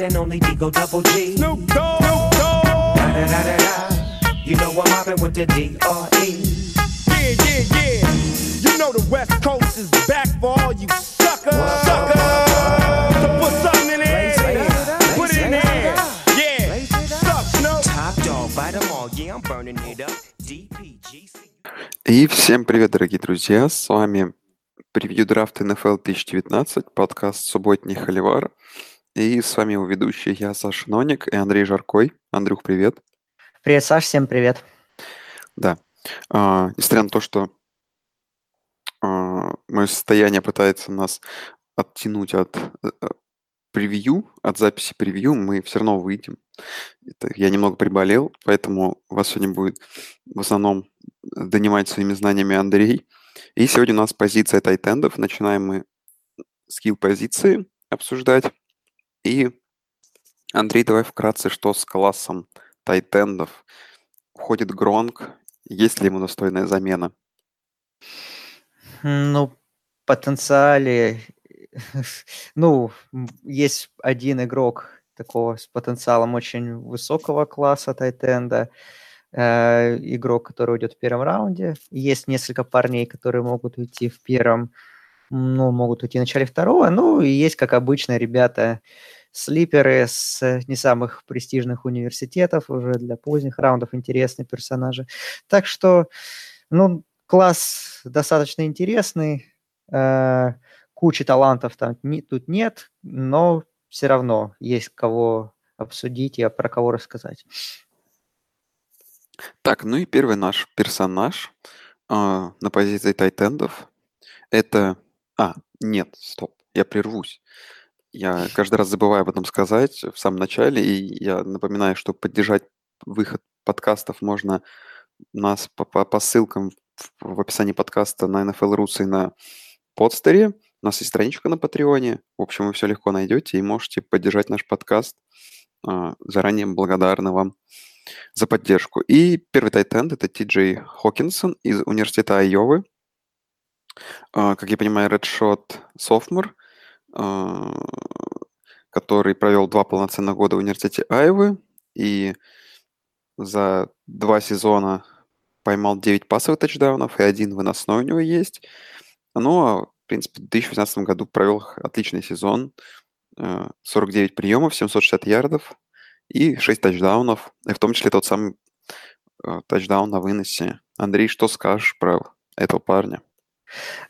one and only Deagle Double G. Snoop Dogg. You know I'm hopping with the D.R.E. Yeah. You know the West Coast is back for all you suckers. Suckers. So put something in there. Put it in there. Yeah. Suck, no. Top dog, bite them all. Yeah, I'm burning it up. DPGC. И всем привет, дорогие друзья, с вами превью драфт НФЛ 2019, подкаст «Субботний Холивар». И с вами его ведущий, я, Саша Ноник, и Андрей Жаркой. Андрюх, привет. Привет, Саш, всем привет. Да, несмотря на то, что мое состояние пытается нас оттянуть от превью, от записи превью, мы все равно выйдем. Я немного приболел, поэтому вас сегодня будет в основном донимать своими знаниями Андрей. И сегодня у нас позиция тайтендов. Начинаем мы скилл-позиции обсуждать. И, Андрей, давай вкратце, что с классом тайтендов. Уходит Гронк. Есть ли ему достойная замена? Ну, потенциале... Ну, есть один игрок такого с потенциалом очень высокого класса тайтенда. Игрок, который уйдет в первом раунде. Есть несколько парней, которые могут уйти в первом, ну, могут уйти в начале второго. Ну, и есть, как обычно, ребята, слиперы с не самых престижных университетов, уже для поздних раундов интересные персонажи. Так что, ну, класс достаточно интересный. Кучи талантов там тут нет, но все равно есть кого обсудить и про кого рассказать. Так, ну и первый наш персонаж на позиции тайтендов это... Я прервусь. Я каждый раз забываю об этом сказать в самом начале, и я напоминаю, что поддержать выход подкастов можно нас по ссылкам в описании подкаста на NFL.Rus и на подстере. У нас есть страничка на Патреоне. В общем, вы все легко найдете и можете поддержать наш подкаст. Заранее благодарны вам за поддержку. И первый тайтенд – это Ти Джей Хокенсон из университета Айовы. Как я понимаю, редшот софтмор, который провел 2 полноценных года в университете Айовы и за 2 сезона поймал 9 пассовых тачдаунов и 1 выносной у него есть. Но, в принципе, в 2018 году провел отличный сезон. 49 приемов, 760 ярдов. И 6 тачдаунов, и в том числе тот самый тачдаун на выносе. Андрей, что скажешь про этого парня?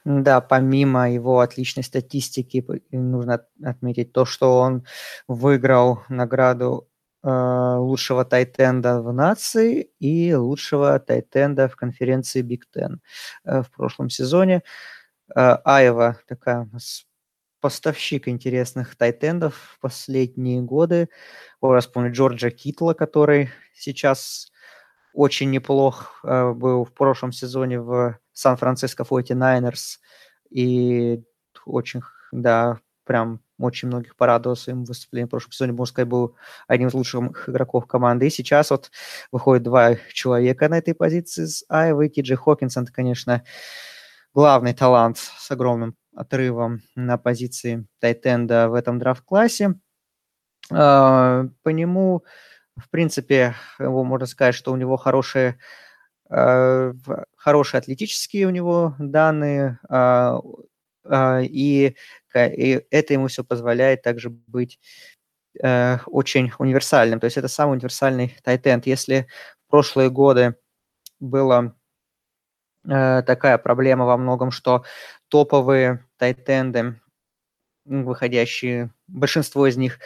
Да, помимо его отличной статистики, нужно отметить то, что он выиграл награду лучшего тайтенда в нации и лучшего тайтенда в конференции Биг Тен в прошлом сезоне. Айова такая у нас поставщик интересных тайтендов в последние годы. Я вспомню Джорджа Китла, который сейчас очень неплох был в прошлом сезоне в Сан-Франциско 49ers. И очень, да, прям очень многих порадовал своим выступлением. В прошлом сезоне, можно сказать, был одним из лучших игроков команды. И сейчас вот выходит 2 человека на этой позиции с Айвы. Ти Джей Хокенсон, конечно, главный талант с огромным отрывом на позиции тайтенда в этом драфт-классе. По нему, в принципе, его можно сказать, что у него хорошие атлетические у него данные, и это ему все позволяет также быть очень универсальным. То есть это самый универсальный тайтенд. Если в прошлые годы была такая проблема во многом, что топовые тайтенды, выходящие, большинство из них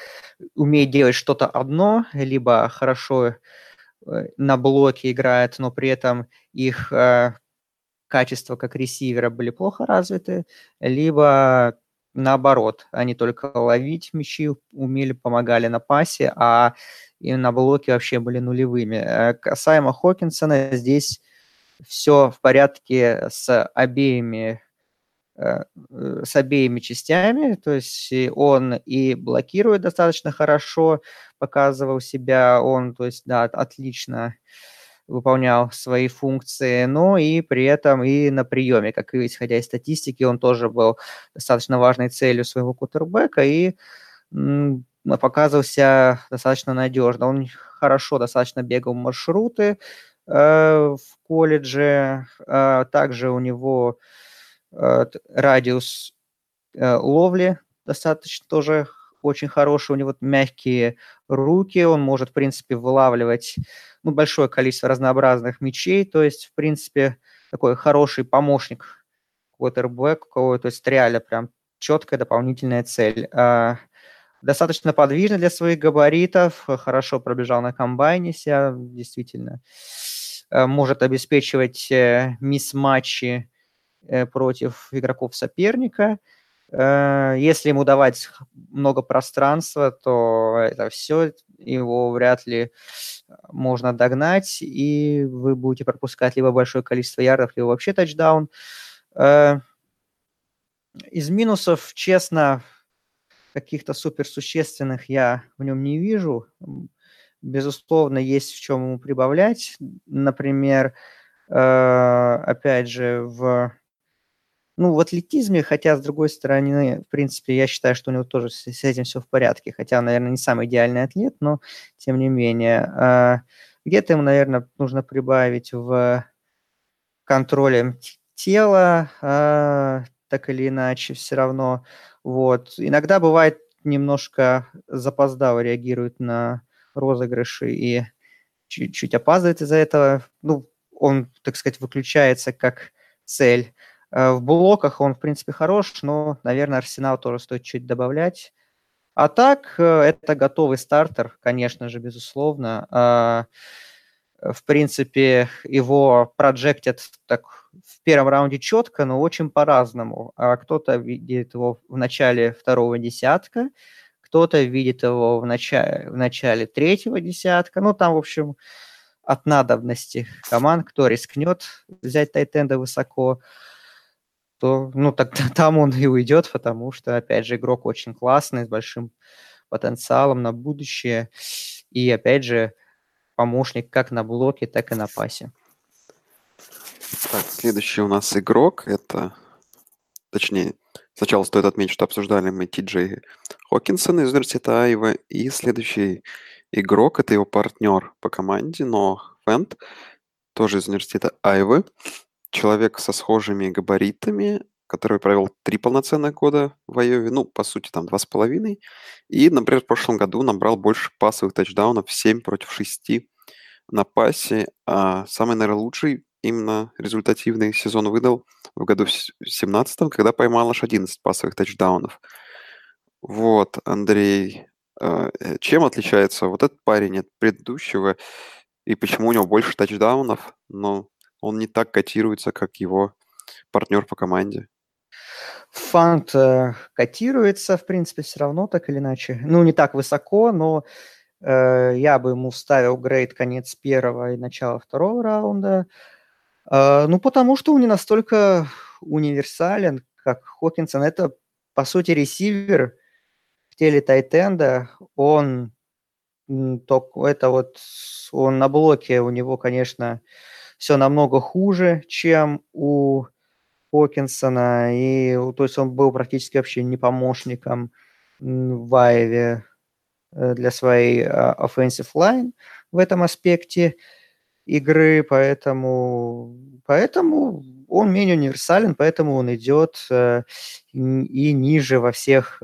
умеет делать что-то одно, либо хорошо на блоке играет, но при этом их качества как ресивера были плохо развиты, либо наоборот, они только ловить мячи умели, помогали на пасе, а и на блоке вообще были нулевыми. Касаемо Хокенсона, здесь все в порядке с обеими частями, то есть он и блокирует достаточно хорошо, показывал себя, он, то есть, да, отлично выполнял свои функции, но и при этом и на приеме, как и исходя из статистики, он тоже был достаточно важной целью своего квотербека, и показывался достаточно надежно. Он хорошо достаточно бегал маршруты в колледже. Также у него радиус ловли достаточно тоже очень хороший. У него мягкие руки. Он может, в принципе, вылавливать большое количество разнообразных мячей. То есть, в принципе, такой хороший помощник квотербеку. То есть реально прям четкая дополнительная цель. Достаточно подвижный для своих габаритов, хорошо пробежал на комбайне себя, действительно. Может обеспечивать мисс-матчи против игроков соперника. Если ему давать много пространства, то это все, его вряд ли можно догнать, и вы будете пропускать либо большое количество ярдов, либо вообще тачдаун. Из минусов, честно, каких-то суперсущественных я в нем не вижу. Безусловно, есть в чем ему прибавлять. Например, опять же, в атлетизме, хотя, с другой стороны, в принципе, я считаю, что у него тоже с этим все в порядке. Хотя он, наверное, не самый идеальный атлет, но тем не менее. Где-то ему, наверное, нужно прибавить в контроле тела, так или иначе, все равно. Иногда бывает немножко запоздало реагирует на розыгрыши и чуть-чуть опаздывает из-за этого. Он, так сказать, выключается как цель. В блоках он, в принципе, хорош, но, наверное, арсенал тоже стоит чуть добавлять. А так, это готовый стартер, конечно же, безусловно. В принципе, его проджектят так в первом раунде четко, но очень по-разному. Кто-то видит его в начале второго десятка, кто-то видит его в начале третьего десятка. Там, в общем, от надобности команд, кто рискнет взять тайтенда высоко, то тогда там он и уйдет, потому что, опять же, игрок очень классный, с большим потенциалом на будущее. И, опять же, помощник как на блоке, так и на пасе. Так, следующий у нас игрок, сначала стоит отметить, что обсуждали мы Ти Джей Хокенсона из университета Айова, и следующий игрок, это его партнер по команде, Ноа Фент, тоже из университета Айвы, человек со схожими габаритами, который провел 3 полноценных года в Айове, по сути, 2,5. И, например, в прошлом году набрал больше пассовых тачдаунов, 7 против 6 на пассе. А самый, наверное, лучший именно результативный сезон выдал в году 17-м, когда поймал аж 11 пассовых тачдаунов. Андрей, чем отличается этот парень от предыдущего, и почему у него больше тачдаунов, но он не так котируется, как его партнер по команде? Фант котируется, в принципе, все равно, так или иначе. Не так высоко, но я бы ему вставил грейд конец первого и начало второго раунда. Потому что он не настолько универсален, как Хокенсон. Это, по сути, ресивер в теле тайтенда. Он на блоке, у него, конечно, все намного хуже, чем у Хокенсона, и, то есть, он был практически вообще не помощником в Айве для своей offensive line в этом аспекте игры, поэтому он менее универсален, поэтому он идет и ниже во всех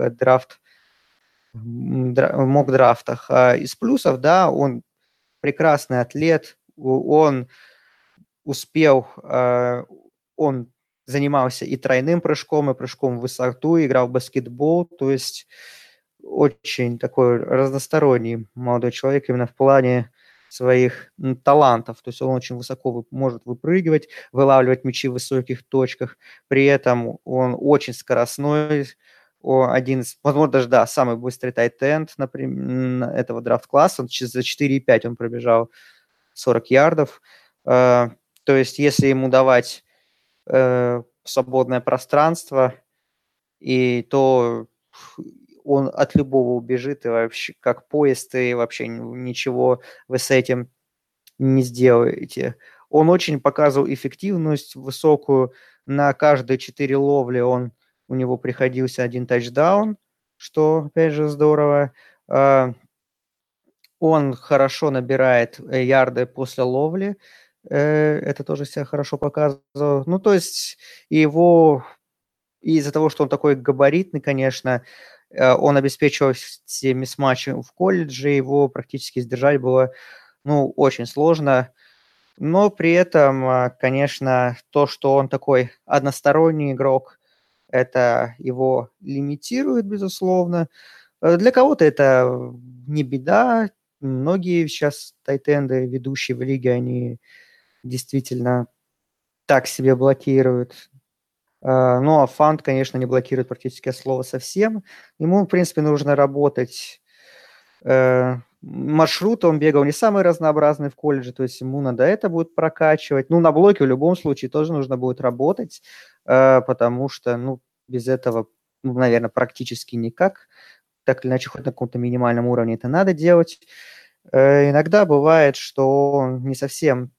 мок-драфтах. Из плюсов, он прекрасный атлет, он успел, он занимался и тройным прыжком, и прыжком в высоту, играл в баскетбол. То есть очень такой разносторонний молодой человек именно в плане своих талантов. То есть он очень высоко может выпрыгивать, вылавливать мячи в высоких точках. При этом он очень скоростной. Самый быстрый тайтенд, например, этого драфт-класса. Он за 4,5 он пробежал 40 ярдов. То есть если ему давать свободное пространство, и то он от любого убежит, и вообще как поезд, и вообще ничего вы с этим не сделаете. Он очень показывал эффективность высокую. На каждые 4 ловли у него приходился 1 тачдаун, что, опять же, здорово. Он хорошо набирает ярды после ловли. Это тоже себя хорошо показывало. Ну, то есть его... Из-за того, что он такой габаритный, конечно, он обеспечивал все мисс-матчи в колледже, его практически сдержать было, ну, очень сложно. Но при этом, конечно, то, что он такой односторонний игрок, это его лимитирует, безусловно. Для кого-то это не беда. Многие сейчас тайтенды, ведущие в лиге, они действительно так себе блокируют. Ну, а Фант, конечно, не блокирует практически слово совсем. Ему, в принципе, нужно работать. Маршрут он бегал не самый разнообразный в колледже, то есть ему надо это будет прокачивать. Ну, на блоке в любом случае тоже нужно будет работать, потому что, ну, без этого, ну, наверное, практически никак. Так или иначе, хоть на каком-то минимальном уровне это надо делать. Иногда бывает, что он не совсем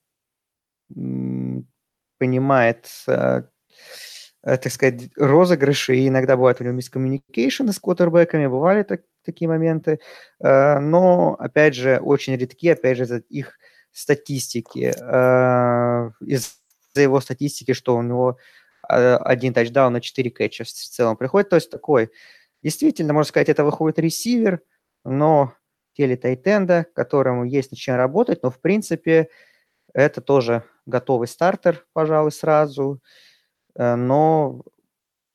понимает... так сказать, розыгрыши, и иногда бывают у него мискоммуникейшены с квотербэками, бывали такие моменты, но, опять же, очень редки, опять же, из-за их статистики, из-за его статистики, что у него 1 тачдаун на 4 кэтча в целом приходит, то есть такой, действительно, можно сказать, это выходит ресивер, но теле-тайтенда, которому есть над чем работать, но, в принципе, это тоже готовый стартер, пожалуй, сразу, но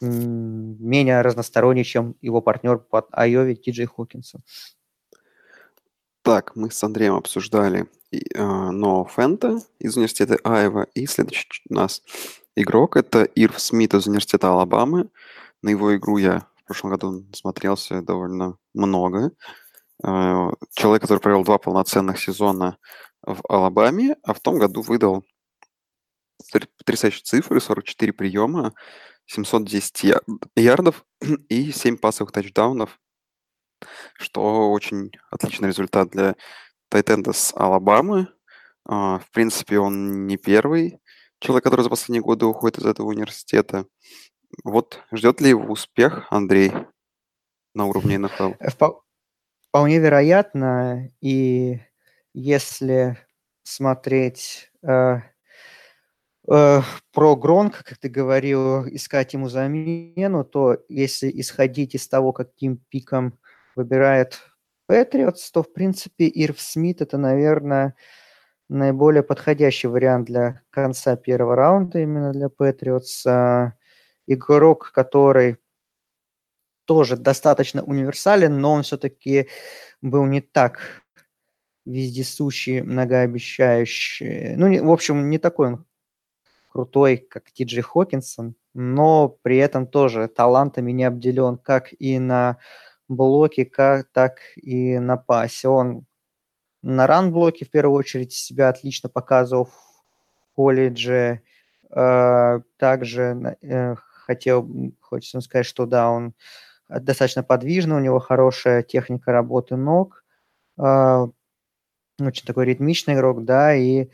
менее разносторонний, чем его партнер под Айове Ти Джей Хокенсон. Так, мы с Андреем обсуждали Ноа Фента из университета Айова, и следующий у нас игрок – это Ирв Смит из университета Алабамы. На его игру я в прошлом году смотрелся довольно много. Человек, который провел 2 полноценных сезона в Алабаме, а в том году выдал потрясающие цифры, 44 приема, 710 ярдов и 7 пассовых тачдаунов, что очень отличный результат для тайтенда с Алабамы. В принципе, он не первый человек, который за последние годы уходит из этого университета. Вот ждет ли его успех, Андрей, на уровне НФЛ? Вполне вероятно, и если смотреть... Про Гронк, как ты говорил, искать ему замену, то если исходить из того, каким пиком выбирает Patriots, то, в принципе, Ирв Смит – это, наверное, наиболее подходящий вариант для конца первого раунда именно для Patriots. Игрок, который тоже достаточно универсален, но он все-таки был не так вездесущий, многообещающий. Ну, в общем, не такой он крутой, как Ти Джей Хокенсон, но при этом тоже талантами не обделен как и на блоке, так и на пасе. Он на ран-блоке в первую очередь себя отлично показывал в колледже. Также хочется сказать, что да, он достаточно подвижный, у него хорошая техника работы ног, очень такой ритмичный игрок, да, и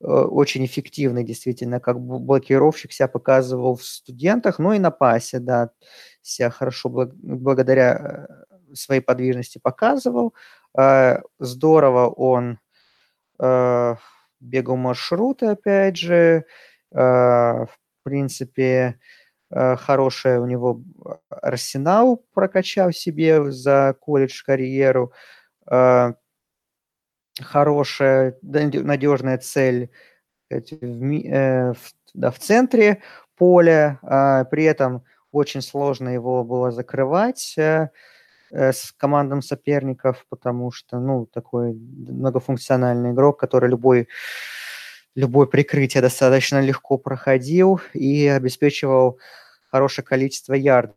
очень эффективный, действительно, как блокировщик себя показывал в студентах, ну и на пасе, да, себя хорошо благодаря своей подвижности показывал. Здорово он бегал маршруты, опять же, в принципе, хороший у него арсенал прокачал себе за колледж-карьеру, хорошая, надежная цель в центре поля. При этом очень сложно его было закрывать с командам соперников, потому что, ну, такой многофункциональный игрок, который любое прикрытие достаточно легко проходил и обеспечивал хорошее количество ярдов.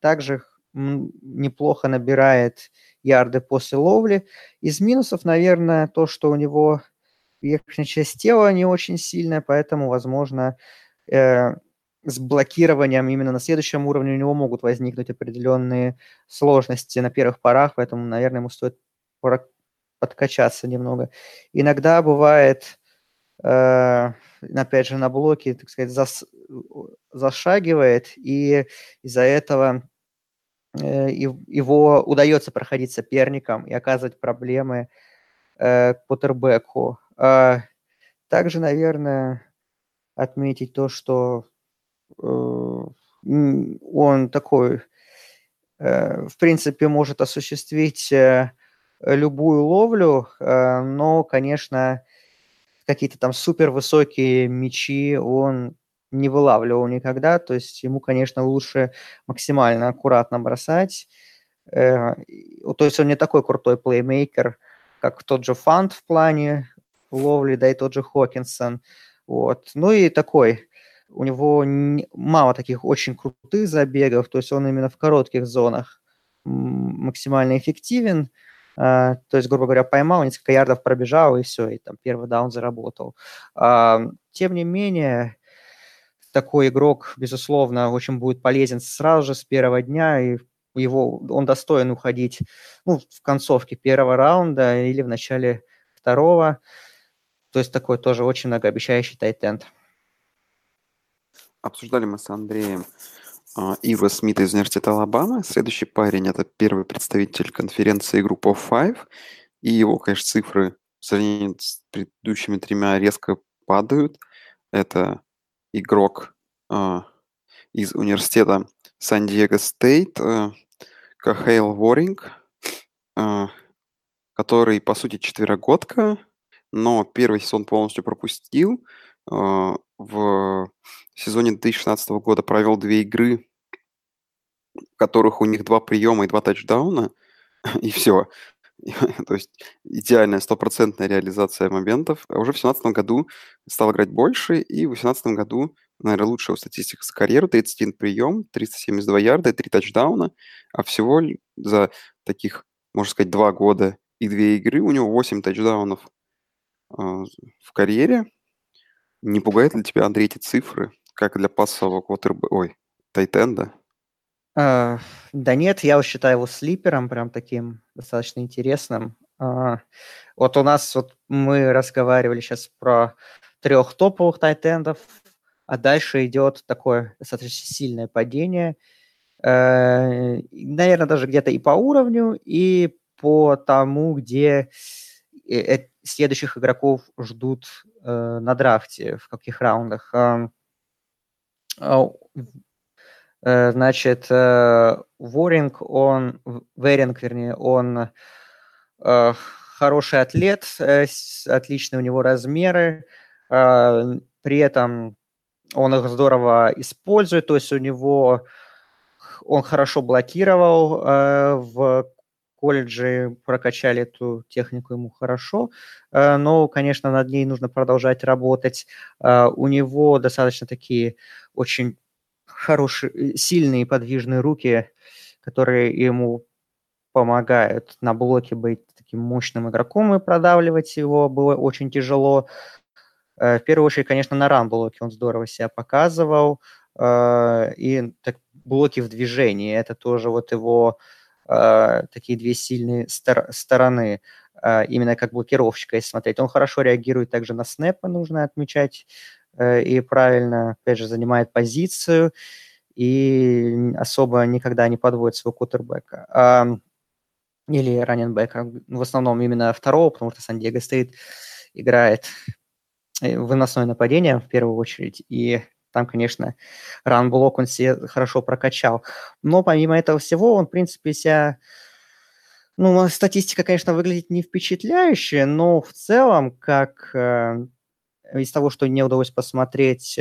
Также неплохо набирает ярды после ловли. Из минусов, наверное, то, что у него верхняя часть тела не очень сильная, поэтому, возможно, с блокированием именно на следующем уровне у него могут возникнуть определенные сложности на первых порах, поэтому, наверное, ему стоит подкачаться немного. Иногда бывает, опять же, на блоке, так сказать, зашагивает, и из-за этого его удается проходить соперникам и оказывать проблемы квотербеку. Также, наверное, отметить то, что он такой, в принципе, может осуществить любую ловлю, но, конечно, какие-то там супервысокие мячи он не вылавливал никогда, то есть ему, конечно, лучше максимально аккуратно бросать. То есть он не такой крутой плеймейкер, как тот же Фант в плане ловли, да и тот же Хокенсон. Вот. Ну и такой, у него мало таких очень крутых забегов, то есть он именно в коротких зонах максимально эффективен. То есть, грубо говоря, поймал, несколько ярдов пробежал, и все, и там первый даун заработал. Тем не менее, такой игрок, безусловно, очень будет полезен сразу же с первого дня, и он достоин уходить в концовке первого раунда или в начале второго. То есть такой тоже очень многообещающий тайт-энд. Обсуждали мы с Андреем Ирва Смита из университета Алабамы. Следующий парень – это первый представитель конференции группы Five. И его, конечно, цифры в сравнении с предыдущими тремя резко падают. Это игрок из университета Сан-Диего Стейт Кахейл Уорринг, который, по сути, четверогодка, но первый сезон полностью пропустил. В сезоне 2016 года провел две игры, в которых у них 2 приема и 2 тачдауна, и все. То есть идеальная, стопроцентная реализация моментов. А уже в 2017 году стал играть больше, и в 2018 году, наверное, лучшая статистика за карьеру, 31 прием, 372 ярда и 3 тачдауна, а всего за таких, можно сказать, 2 года и 2 игры у него 8 тачдаунов в карьере. Не пугает ли тебя, Андрей, эти цифры, как для пассового тайтенда? Да нет, я считаю его слипером, прям таким достаточно интересным. Вот у нас мы разговаривали сейчас про 3 топовых тайтендов, а дальше идет такое достаточно сильное падение. Наверное, даже где-то и по уровню, и по тому, где следующих игроков ждут на драфте, в каких раундах. Значит, Веринг, он хороший атлет, отличные у него размеры, при этом он их здорово использует, то есть он хорошо блокировал в колледжи, прокачали эту технику ему хорошо, но, конечно, над ней нужно продолжать работать. У него достаточно такие очень хорошие, сильные подвижные руки, которые ему помогают на блоке быть таким мощным игроком, и продавливать его было очень тяжело. В первую очередь, конечно, на ран-блоке он здорово себя показывал, и блоки в движении, это тоже его такие две сильные стороны, именно как блокировщика, если смотреть. Он хорошо реагирует также на снэпы, нужно отмечать, и правильно, опять же, занимает позицию, и особо никогда не подводит своего квотербека или раннинбека. В основном именно второго, потому что Сан-Диего Стейт играет выносное нападение в первую очередь, и там, конечно, ран-блок он себе хорошо прокачал. Но помимо этого всего, он, в принципе, себя... статистика, конечно, выглядит не впечатляюще, но в целом, как из того, что мне удалось посмотреть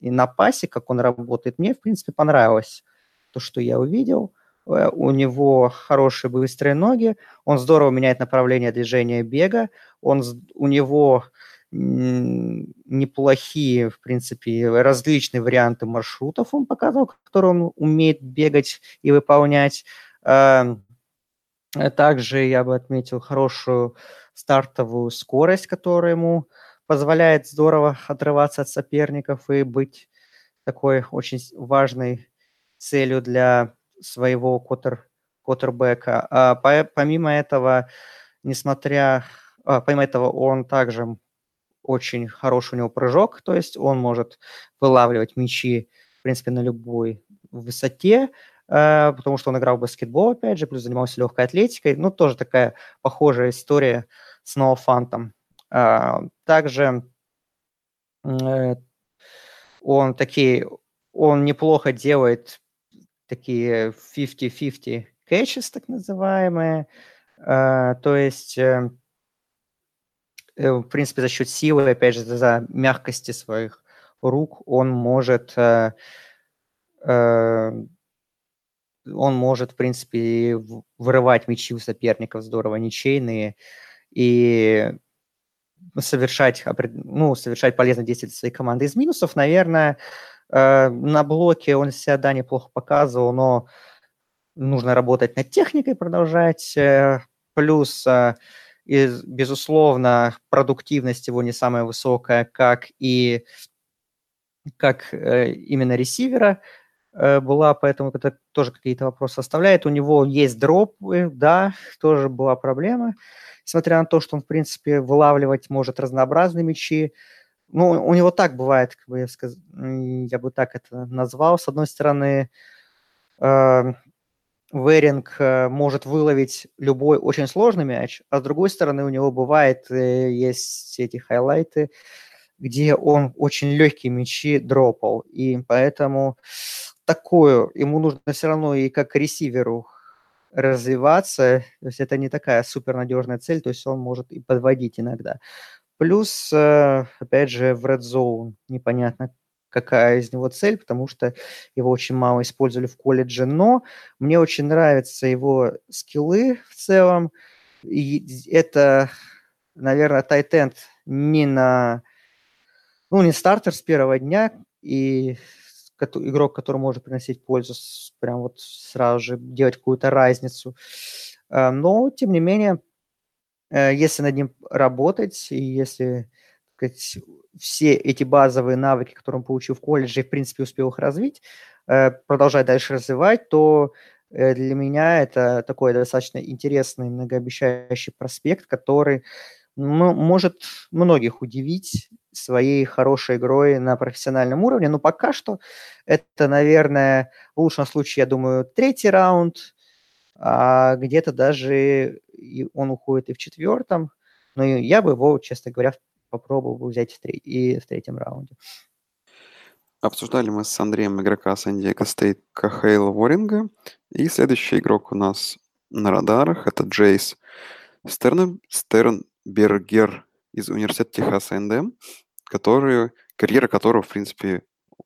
и на пасе, как он работает, мне, в принципе, понравилось то, что я увидел. У него хорошие быстрые ноги, он здорово меняет направление движения бега, у него... неплохие, в принципе, различные варианты маршрутов он показывал, которые он умеет бегать и выполнять. Также я бы отметил хорошую стартовую скорость, которая ему позволяет здорово отрываться от соперников и быть такой очень важной целью для своего квотербека. Помимо этого, он также очень хороший у него прыжок, то есть он может вылавливать мячи, в принципе, на любой высоте, потому что он играл в баскетбол, опять же, плюс занимался легкой атлетикой. Ну, тоже такая похожая история с Ноа Фентом. Также он неплохо делает такие 50-50 кэчес, так называемые. То есть, в принципе, за счет силы, опять же, за мягкости своих рук он может, в принципе, вырывать мячи у соперников здорово ничейные и совершать полезные действия для своей команды. Из минусов, наверное, на блоке он себя, да, неплохо показывал, но нужно работать над техникой, продолжать. Плюс, безусловно, продуктивность его не самая высокая, как именно ресивера была, поэтому это тоже какие-то вопросы оставляет. У него есть дропы, да, тоже была проблема. Несмотря на то, что он, в принципе, вылавливать может разнообразные мячи. Ну, у него так бывает, как бы я бы так это назвал. С одной стороны, Уорринг может выловить любой очень сложный мяч, а с другой стороны, у него бывает, есть эти хайлайты, где он очень легкие мячи дропал, и поэтому ему нужно все равно и как ресиверу развиваться, то есть это не такая супернадежная цель, то есть он может и подводить иногда. Плюс, опять же, в Red Zone непонятно, какая из него цель, потому что его очень мало использовали в колледже, но мне очень нравятся его скиллы в целом, и это, наверное, тайтенд не стартер с первого дня, и игрок, который может приносить пользу, прям вот сразу же делать какую-то разницу, но, тем не менее, если над ним работать, и если, так сказать, все эти базовые навыки, которые он получил в колледже, в принципе, успел их развить, продолжать дальше развивать, то для меня это такой достаточно интересный, многообещающий проспект, который может многих удивить своей хорошей игрой на профессиональном уровне. Но пока что это, наверное, в лучшем случае, я думаю, третий раунд, а где-то даже он уходит и в четвертом. Но я бы его, честно говоря, попробовал взять в третьем раунде. Обсуждали мы с Андреем игрока Сан-Диего Стейт Кахейла Уорринга. И следующий игрок у нас на радарах – это Джейс Стернбергер из университета Техаса НДМ, карьера которого, в принципе,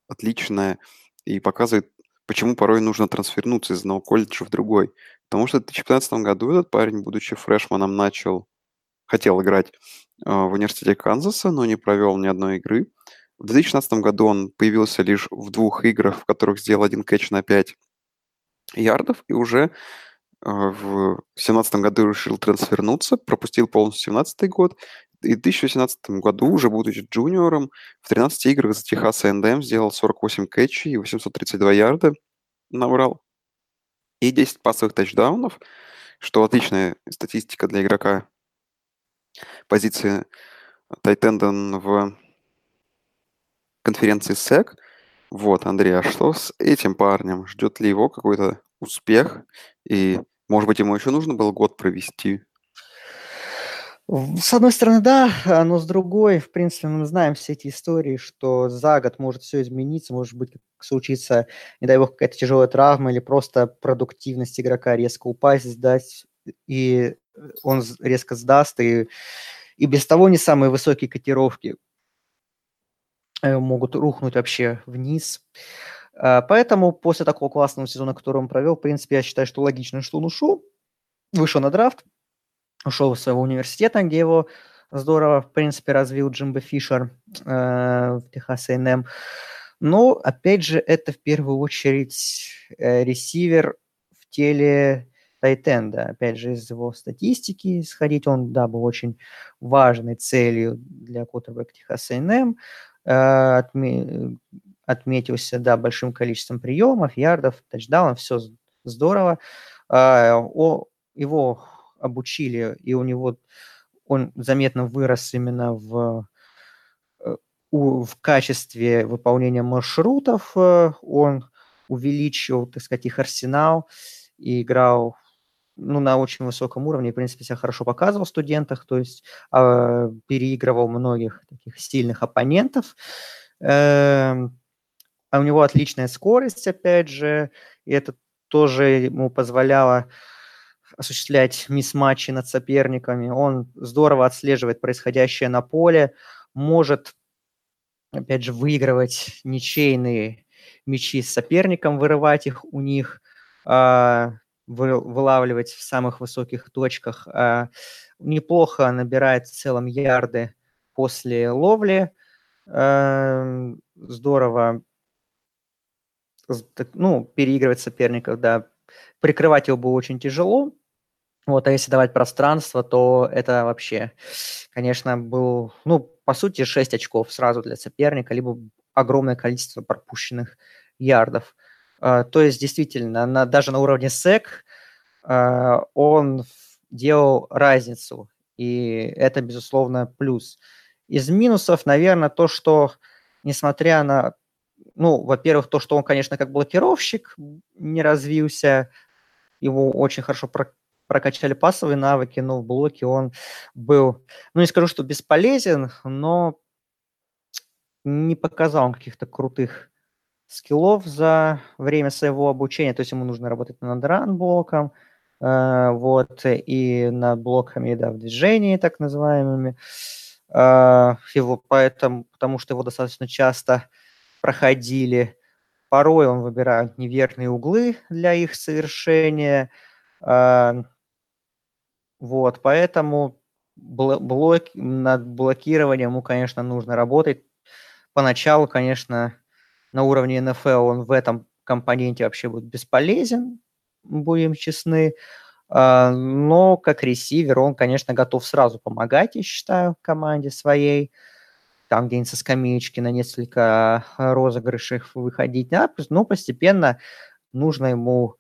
отличная и показывает, почему порой нужно трансфернуться из одного колледжа в другой. Потому что в 2015 году этот парень, будучи фрешманом, хотел играть в университете Канзаса, но не провел ни одной игры. В 2016 году он появился лишь в 2 играх, в которых сделал 1 кэч на 5 ярдов, и уже в 2017 году решил трансфернуться, пропустил полностью 2017 год, и в 2018 году, уже будучи джуниором, в 13 играх за Техас НДМ сделал 48 кэчей и 832 ярда набрал, и 10 пассовых тачдаунов, что отличная статистика для игрока позиции тайтенда в конференции SEC. Вот, Андрей, а что с этим парнем? Ждет ли его какой-то успех? И, может быть, ему еще нужно было год провести? С одной стороны, да, но с другой, в принципе, мы знаем все эти истории, что за год может все измениться, может быть, случится, не дай бог, какая-то тяжелая травма или просто продуктивность игрока резко упасть, сдать, и он резко сдаст, и без того не самые высокие котировки могут рухнуть вообще вниз. Поэтому после такого классного сезона, который он провел, в принципе, я считаю, что логично, что он вышел на драфт, ушел из своего университета, где его здорово, в принципе, развил Джимбо Фишер в Техас A&M. Но, опять же, это в первую очередь ресивер в теле тайтенда. Опять же, из его статистики исходить, он, да, был очень важной целью для квотербека Техаса НМ. Отметился, да, большим количеством приемов, ярдов, тачдаунов, все здорово. Его обучили, и у него он заметно вырос именно в качестве выполнения маршрутов. Он увеличил, так сказать, их арсенал и играл, ну, на очень высоком уровне, в принципе, себя хорошо показывал в студентах, то есть переигрывал многих таких сильных оппонентов. А у него отличная скорость, опять же, и это тоже ему позволяло осуществлять мисс-матчи над соперниками. Он здорово отслеживает происходящее на поле, может, опять же, выигрывать ничейные мячи с соперником, вырывать их у них, вылавливать в самых высоких точках. Неплохо набирает в целом ярды после ловли. Здорово, ну, переигрывать соперников, да. Прикрывать его было очень тяжело. Вот, а если давать пространство, то это вообще, конечно, был, ну, по сути, 6 очков сразу для соперника, либо огромное количество пропущенных ярдов. То есть, действительно, даже на уровне сек он делал разницу, и это, безусловно, плюс. Из минусов, наверное, то, что, несмотря на, ну, во-первых, то, что он, конечно, как блокировщик не развился, его очень хорошо прокачали пассовые навыки, но в блоке он был, ну, не скажу, что бесполезен, но не показал он каких-то крутых скиллов за время своего обучения, то есть ему нужно работать над ран-блоком, вот, и над блоками, да, в движении, так называемыми, его поэтому, потому что его достаточно часто проходили. Порой он выбирает неверные углы для их совершения. Вот, поэтому над блокированием ему, конечно, нужно работать. Поначалу, конечно, на уровне НФЛ он в этом компоненте вообще будет бесполезен, будем честны. Но как ресивер он, конечно, готов сразу помогать, я считаю, команде своей. Там где-нибудь со скамеечки на несколько розыгрышей выходить. Но постепенно нужно ему,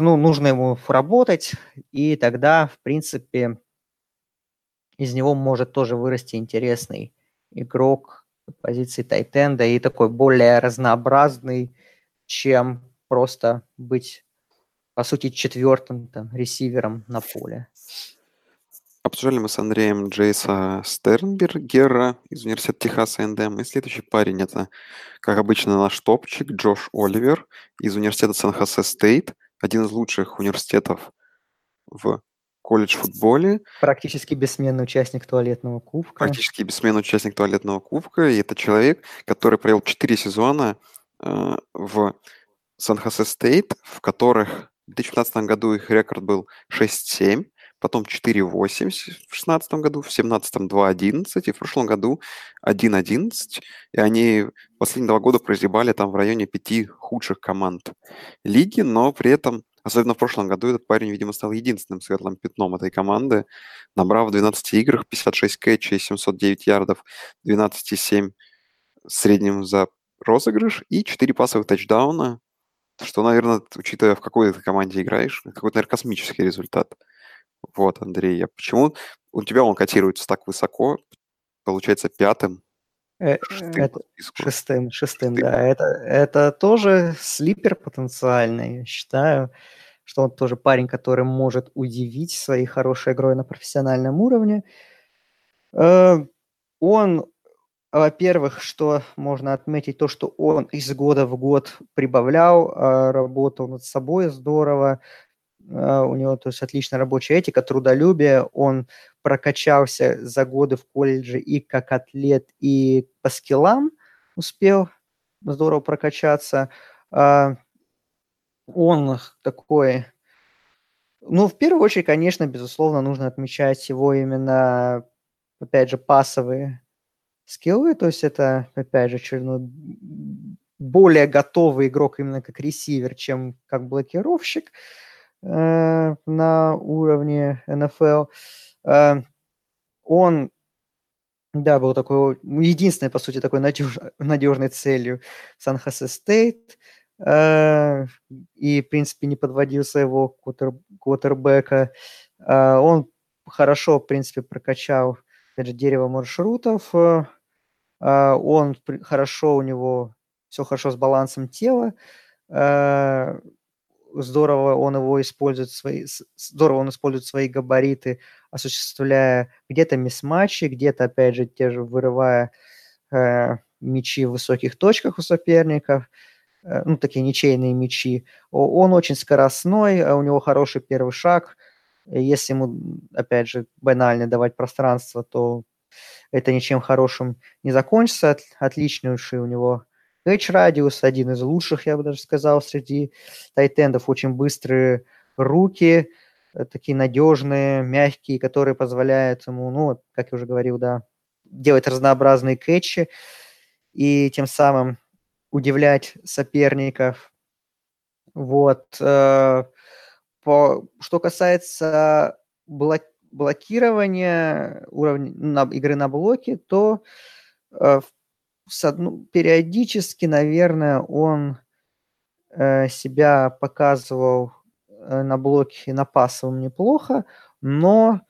ну, нужно ему работать, и тогда, в принципе, из него может тоже вырасти интересный игрок позиции тайтенда и такой более разнообразный, чем просто быть, по сути, четвертым там ресивером на поле. Обсуждали мы с Андреем Джейса Стернбергера из университета Техаса НДМ. И следующий парень – это, как обычно, наш топчик Джош Оливер из университета Сан-Хосе-Стейт. Один из лучших университетов в колледж-футболе. Практически бессменный участник туалетного кубка. Практически бессменный участник туалетного кубка. И это человек, который провел 4 сезона в Сан-Хосе-Стейт, в которых в 2015 году их рекорд был 6-7, потом 4-8 в 2016 году, в 2017 2-11 и в прошлом году 1-11. И они последние 2 года прозябали там в районе 5 худших команд лиги, но при этом, особенно в прошлом году, этот парень, видимо, стал единственным светлым пятном этой команды, набрав в 12 играх 56 кэтчей, 709 ярдов, 12,7 в среднем за розыгрыш и 4 пассовых тачдауна, что, наверное, учитывая, в какой ты команде играешь, какой-то, наверное, космический результат. Вот, Андрей, а почему у тебя он котируется так высоко, получается, 5-м? Шестым, да. Это тоже слипер потенциальный, я считаю, что он тоже парень, который может удивить своей хорошей игрой на профессиональном уровне. Он, во-первых, что можно отметить, то, что он из года в год прибавлял, работал над собой здорово. У него, то есть, отличная рабочая этика, трудолюбие. Он прокачался за годы в колледже и как атлет, и по скиллам успел здорово прокачаться. Он такой... Ну, в первую очередь, конечно, безусловно, нужно отмечать его именно, опять же, пассовые скиллы. То есть это, опять же, более готовый игрок именно как ресивер, чем как блокировщик на уровне НФЛ. Он, да, был такой, единственной, по сути, такой надежной целью Сан-Хосе-Стейт. И, в принципе, не подводил своего квотербека. Он хорошо, в принципе, прокачал, опять же, дерево маршрутов. Он хорошо, у него все хорошо с балансом тела. Здорово он использует свои габариты, осуществляя где-то мисс-матчи, где-то, опять же, те же вырывая мячи в высоких точках у соперников, ну, такие ничейные мячи. Он очень скоростной, у него хороший первый шаг. Если ему, опять же, банально давать пространство, то это ничем хорошим не закончится. Отличнейший у него эдж-радиус, один из лучших, я бы даже сказал, среди тайтендов. Очень быстрые руки, такие надежные, мягкие, которые позволяют ему, ну, как я уже говорил, да, делать разнообразные кэтчи и тем самым удивлять соперников. Вот. Что касается блокирования уровня игры на блоке, то периодически, наверное, он себя показывал на блоке, на пасовом неплохо, но,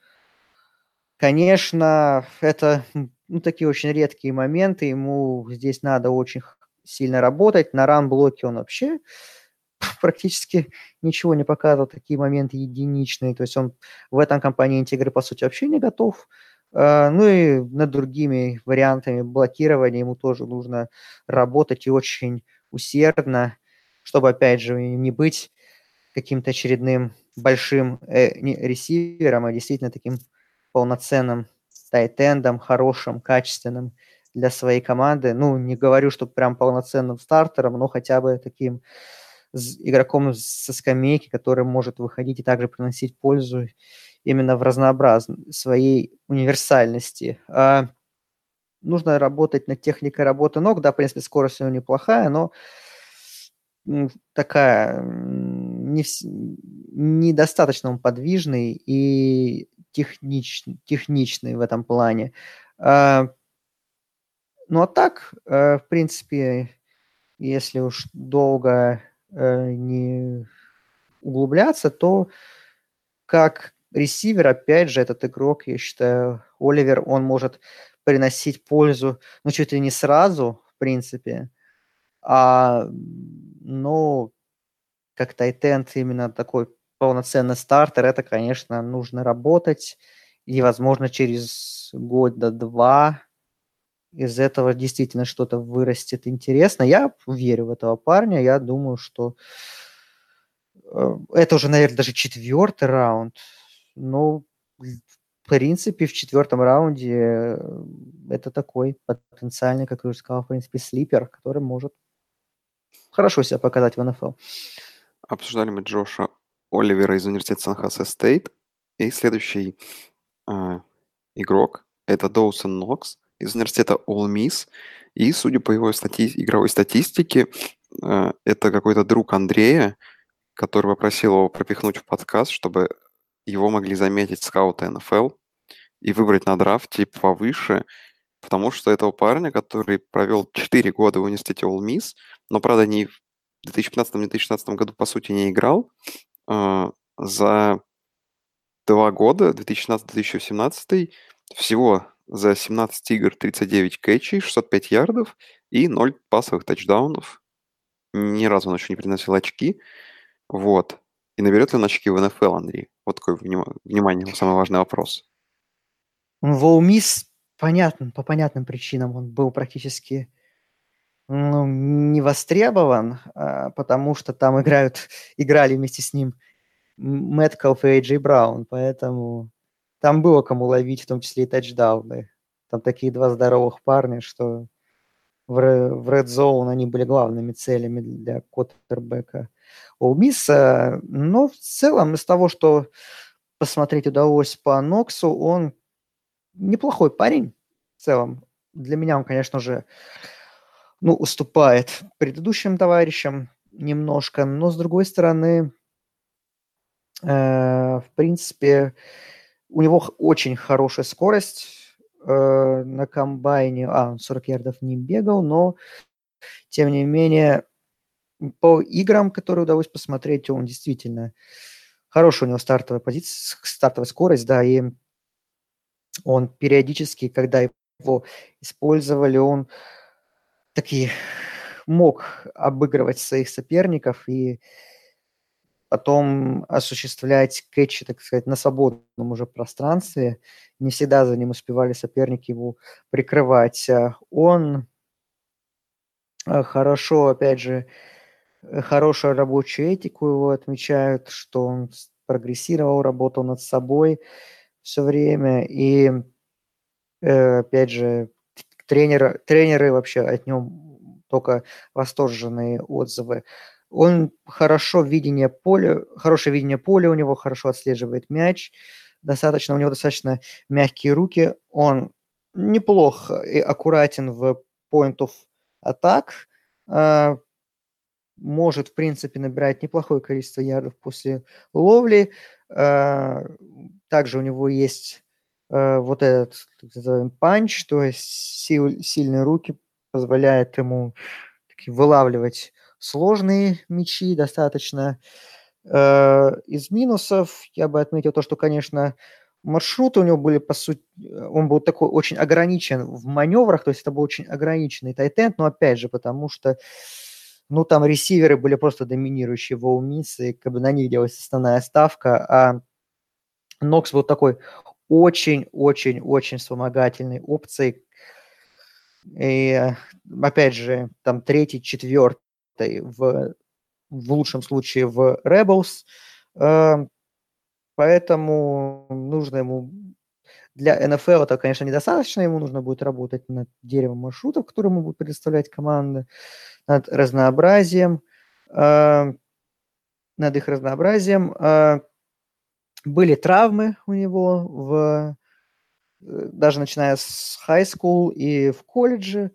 конечно, это такие очень редкие моменты, ему здесь надо очень сильно работать, на ран-блоке он вообще практически ничего не показывал, такие моменты единичные, то есть он в этом компоненте игры, по сути, вообще не готов. Ну и над другими вариантами блокирования ему тоже нужно работать и очень усердно, чтобы, опять же, не быть каким-то очередным большим ресивером, а действительно таким полноценным тайтендом, хорошим, качественным для своей команды. Ну, не говорю, что прям полноценным стартером, но хотя бы таким игроком со скамейки, который может выходить и также приносить пользу именно в разнообразной своей универсальности. Нужно работать над техникой работы ног. Да, в принципе, скорость у него неплохая, но такая недостаточно он подвижный и техничный в этом плане. Ну а так, в принципе, если уж долго не углубляться, то как ресивер, опять же, этот игрок, я считаю, Оливер, он может приносить пользу, ну, чуть ли не сразу, в принципе, но как тайтенд, именно такой полноценный стартер, это, конечно, нужно работать, и, возможно, через год-два из этого действительно что-то вырастет интересно. Я верю в этого парня, я думаю, что это уже, наверное, даже 4-й раунд. Ну, в принципе, в 4-м раунде это такой потенциальный, как я уже сказал, в принципе, слипер, который может хорошо себя показать в НФЛ. Обсуждали мы Джоша Оливера из университета Сан-Хосе-Стейт. И следующий игрок – это Доусон Нокс из университета Ole Miss. И, судя по его игровой статистике, это какой-то друг Андрея, который попросил его пропихнуть в подкаст, чтобы его могли заметить скауты НФЛ и выбрать на драфте повыше, потому что этого парня, который провел 4 года в университете Ole Miss, но, правда, не в 2015-2016 году, по сути, не играл, за 2 года, 2016-2017, всего за 17 игр 39 кэтчей, 605 ярдов и 0 пасовых тачдаунов. Ни разу он еще не приносил очки. Вот. И наберет ли он очки в НФЛ, Андрей? Вот такое внимание, самый важный вопрос. В Ole Miss, по понятным причинам, он был практически не востребован, потому что там играли вместе с ним Мэткалф и Эйджей Браун, поэтому там было кому ловить, в том числе и тачдауны. Там такие два здоровых парня, что в Red Zone они были главными целями для квотербека Ole Miss. Но в целом, из того, что посмотреть удалось по Ноксу, он неплохой парень в целом. Для меня он, конечно же, уступает предыдущим товарищам немножко, но, с другой стороны, в принципе, у него очень хорошая скорость. На комбайне 40 ярдов не бегал, но, тем не менее, по играм, которые удалось посмотреть, он действительно хорошая у него стартовая позиция, стартовая скорость, да, и он периодически, когда его использовали, он такие мог обыгрывать своих соперников и потом осуществлять кэтчи, так сказать, на свободном уже пространстве. Не всегда за ним успевали соперники его прикрывать. Он хорошо, опять же, хорошую рабочую этику его отмечают, что он прогрессировал, работал над собой все время. И, опять же, тренеры вообще от него только восторженные отзывы. Он хорошее видение поля у него, хорошо отслеживает мяч. У него достаточно мягкие руки. Он неплох и аккуратен в point of attack. Может, в принципе, набирать неплохое количество ярдов после ловли. Также у него есть вот этот, так называемый, панч, то есть сильные руки, позволяет ему вылавливать сложные мячи достаточно. Из минусов я бы отметил то, что, конечно, маршруты у него были, по сути, он был такой очень ограничен в маневрах, то есть это был очень ограниченный тайтенд, но опять же, потому что, там ресиверы были просто доминирующие в Ole Miss, и на них делалась основная ставка, а Нокс был такой очень-очень-очень вспомогательной опцией. И, опять же, там третий, четвертый, в лучшем случае в Rebels, поэтому нужно ему для НФЛ это, конечно, недостаточно, ему нужно будет работать над деревом маршрутов, которые ему будут предоставлять команды, над их разнообразием. Были травмы у него даже начиная с high school и в колледже.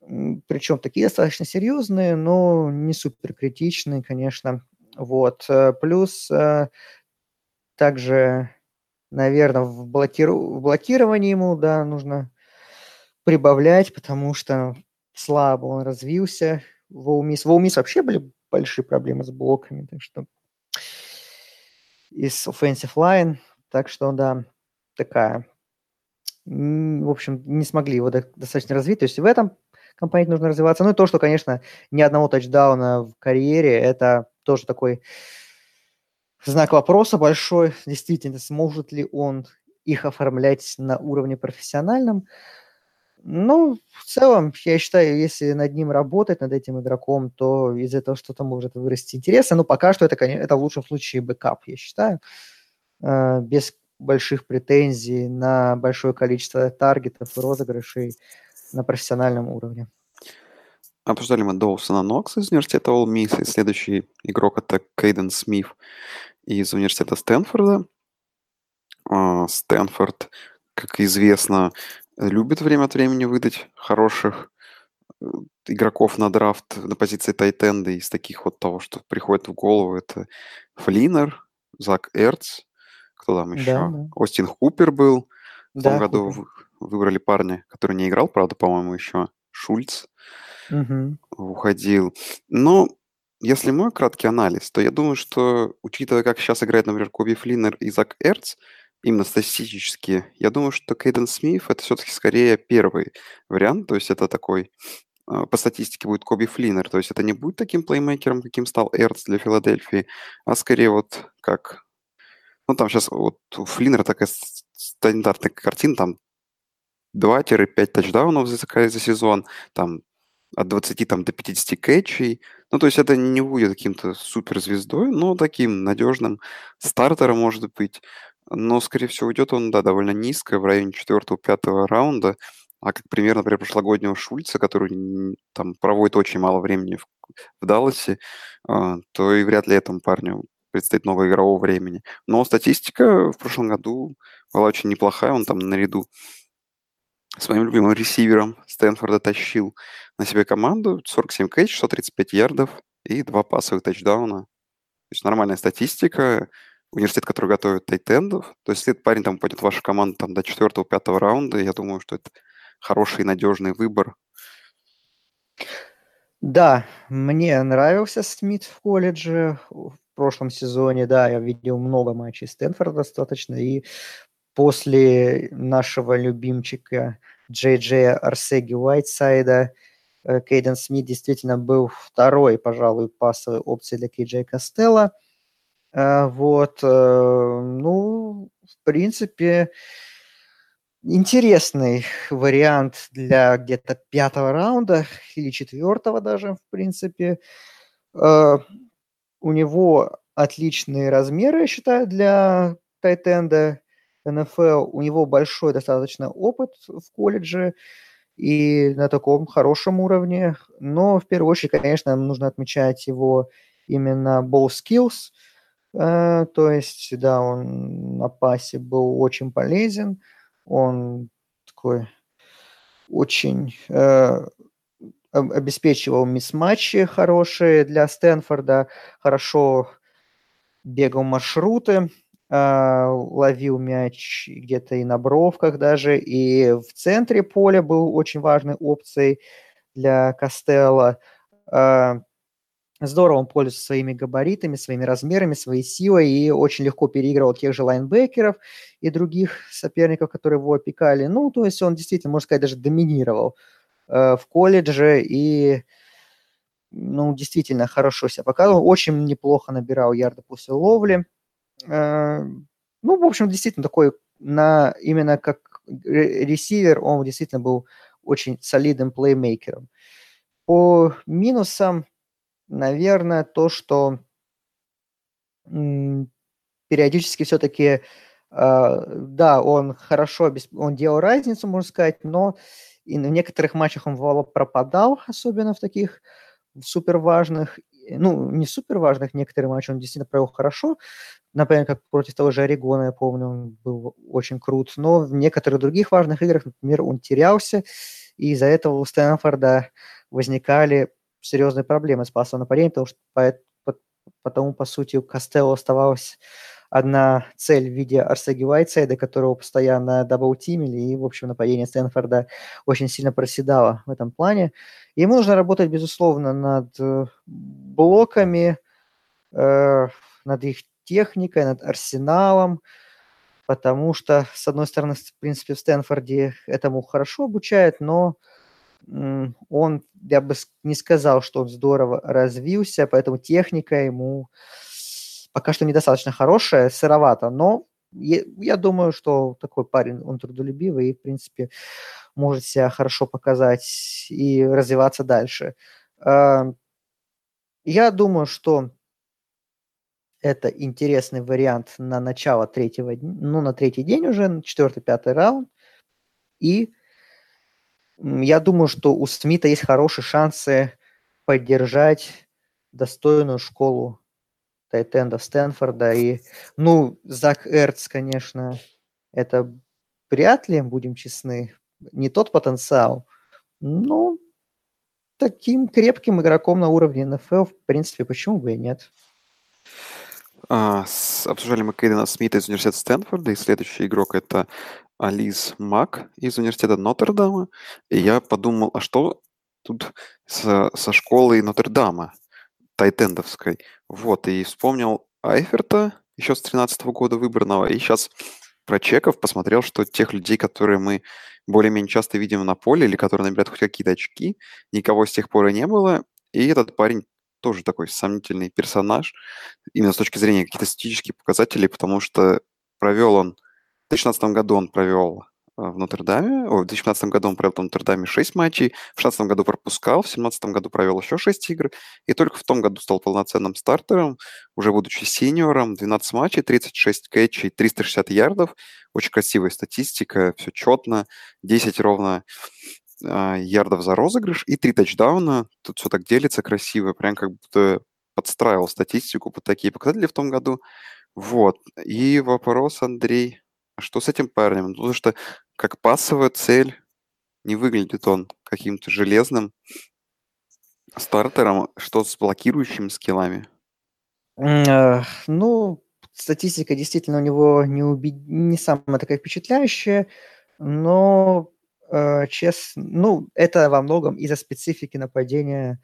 Причем такие достаточно серьезные, но не суперкритичные, конечно. Вот. Плюс также, наверное, в блокировании ему нужно прибавлять, потому что слабо он развился. В Ole Miss вообще были большие проблемы с блоками, так что из offensive line. Так что, да, такая. В общем, не смогли его достаточно развить. То есть в этом компоненте нужно развиваться. Ну и то, что, конечно, ни одного тачдауна в карьере, это тоже такой знак вопроса большой. Действительно, сможет ли он их оформлять на уровне профессиональном? Ну, в целом, я считаю, если над ним работать, над этим игроком, то из этого что-то может вырасти интересно. Но пока что это в лучшем случае бэкап, я считаю. Без больших претензий на большое количество таргетов и розыгрышей на профессиональном уровне. Обсуждали мы Доусона Нокса из университета Ole Miss, и следующий игрок — это Кейден Смит из университета Стэнфорда. Стэнфорд, как известно, любит время от времени выдать хороших игроков на драфт на позиции тайтенда. Из таких вот того, что приходит в голову, это Флинер, Зак Эрц, кто там еще? Остин Хупер был. В том году выбрали парня, который не играл, правда, по-моему, еще Шульц уходил. Но если мой краткий анализ, то я думаю, что, учитывая, как сейчас играет, например, Коби Флинер и Зак Эрц, именно статистически, я думаю, что Кейден Смит – это все-таки скорее первый вариант. То есть это такой, по статистике, будет Коби Флинер. То есть это не будет таким плеймейкером, каким стал Эрц для Филадельфии, а скорее вот как... там сейчас вот у Флинера такая стандартная картина, там 2-5 тачдаунов за сезон, там от 20 до 50 кэтчей. То есть это не будет каким-то суперзвездой, но таким надежным стартером, может быть. Но, скорее всего, уйдет он, довольно низко, в районе 4-5 раунда. А как пример, например, прошлогоднего Шульца, который там проводит очень мало времени в Далласе, то и вряд ли этому парню предстоит много игрового времени. Но статистика в прошлом году была очень неплохая. Он там наряду с моим любимым ресивером Стэнфорда тащил на себе команду. 47 кэтч, 135 ярдов и 2 пассовых тачдауна. То есть нормальная статистика. Университет, который готовит тайтендов. То есть если парень там пойдет в вашу команду до 4-5 раунда, я думаю, что это хороший и надежный выбор. Да, мне нравился Смит в колледже. В прошлом сезоне, я видел много матчей Стэнфорда достаточно, и после нашего любимчика Джей Джея Арсеги Уайтсайда Кейден Смит действительно был второй, пожалуй, пассовой опцией для Кей Джей Костелло. Вот, ну, в принципе, интересный вариант для где-то 5-го раунда или 4-го даже, в принципе. У него отличные размеры, я считаю, для тайтенда НФЛ. У него большой достаточно опыт в колледже и на таком хорошем уровне. Но в первую очередь, конечно, нужно отмечать его именно ball skills. То есть, да, он на пасе был очень полезен. Он такой очень обеспечивал мисс-матчи хорошие для Стэнфорда, хорошо бегал маршруты, ловил мяч где-то и на бровках даже, и в центре поля был очень важной опцией для Костелло. Здорово он пользуется своими габаритами, своими размерами, своей силой и очень легко переигрывал тех же лайнбекеров и других соперников, которые его опекали. Ну, то есть он действительно, можно сказать, даже доминировал в колледже и, ну, действительно хорошо себя показывал. Очень неплохо набирал ярды после ловли. Ну, в общем, действительно такой, именно как ресивер, он действительно был очень солидным плеймейкером. По минусам, наверное, то, что периодически все-таки, да, он делал разницу, можно сказать, но и в некоторых матчах он пропадал, особенно в таких суперважных, ну, не суперважных, некоторые матчи он действительно провел хорошо, например, как против того же Орегона, я помню, он был очень крут, но в некоторых других важных играх, например, он терялся, и из-за этого у Стэнфорда возникали серьезные проблемы с пассовым нападением, потому что по сути, у Костелло оставалась одна цель в виде Арсеги Уайтсайда, которого постоянно даблтимили, и, в общем, нападение Стэнфорда очень сильно проседало в этом плане. Ему нужно работать, безусловно, над блоками, над их техникой, над арсеналом, потому что, с одной стороны, в принципе, в Стэнфорде этому хорошо обучают, но он, я бы не сказал, что он здорово развился, поэтому техника ему пока что недостаточно хорошая, сыровато, но я думаю, что такой парень, он трудолюбивый и, в принципе, может себя хорошо показать и развиваться дальше. Я думаю, что это интересный вариант на начало третьего, ну, на третий день уже, на 4-5 раунд, и я думаю, что у Смита есть хорошие шансы поддержать достойную школу тайтенда Стэнфорда. И, ну, Зак Эрц, конечно, это вряд ли, будем честны, не тот потенциал. Но таким крепким игроком на уровне НФЛ, в принципе, почему бы и нет. Обсуждали мы Кейдена Смита из университета Стэнфорда, и следующий игрок — это Алис Мак из университета Нотр-Дама. И я подумал, а что тут со школой Нотр-Дама, тайтендовской? Вот, и вспомнил Айферта, еще с 2013 года выбранного, и сейчас про чеков посмотрел, что тех людей, которые мы более-менее часто видим на поле, или которые набирают хоть какие-то очки, никого с тех пор и не было, и этот парень тоже такой сомнительный персонаж, именно с точки зрения каких-то статистических показателей, потому что провел он в 2016 году он провел в Нотр-Даме, в 2015 году он провел в Нотр-Даме 6 матчей, в 2016 году пропускал, в 2017 году провел еще 6 игр, и только в том году стал полноценным стартером, уже будучи сеньором, 12 матчей, 36 кэтчей, 360 ярдов, очень красивая статистика, все четно, 10 ровно ярдов за розыгрыш и 3 тачдауна, тут все так делится красиво, прям как будто подстраивал статистику под такие показатели в том году. Вот, и вопрос, Андрей, что с этим парнем? Потому что как пассовая цель не выглядит он каким-то железным стартером, что с блокирующими скиллами? Ну, статистика действительно у него не самая такая впечатляющая, но, честно, ну, это во многом из-за специфики нападения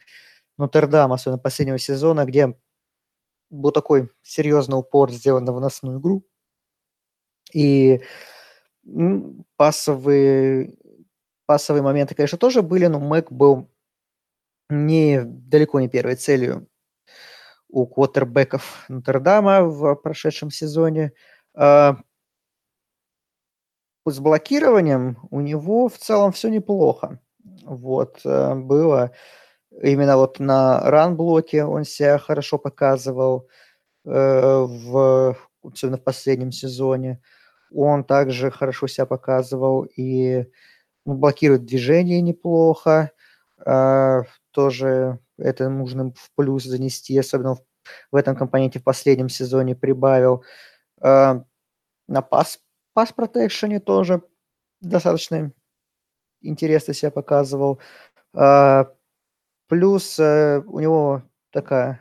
Нотр-Дама, особенно последнего сезона, где был такой серьезный упор сделан на выносную игру. И пассовые моменты, конечно, тоже были, но Мэг был далеко не первой целью у квотербеков Нотр-Дама в прошедшем сезоне. С блокированием у него в целом все неплохо. Вот, было именно вот на ран-блоке он себя хорошо показывал, особенно в последнем сезоне. Он также хорошо себя показывал и блокирует движение неплохо. Тоже это нужно в плюс занести, особенно в этом компоненте в последнем сезоне прибавил. На пас-протекшене тоже достаточно интересно себя показывал. Плюс у него такая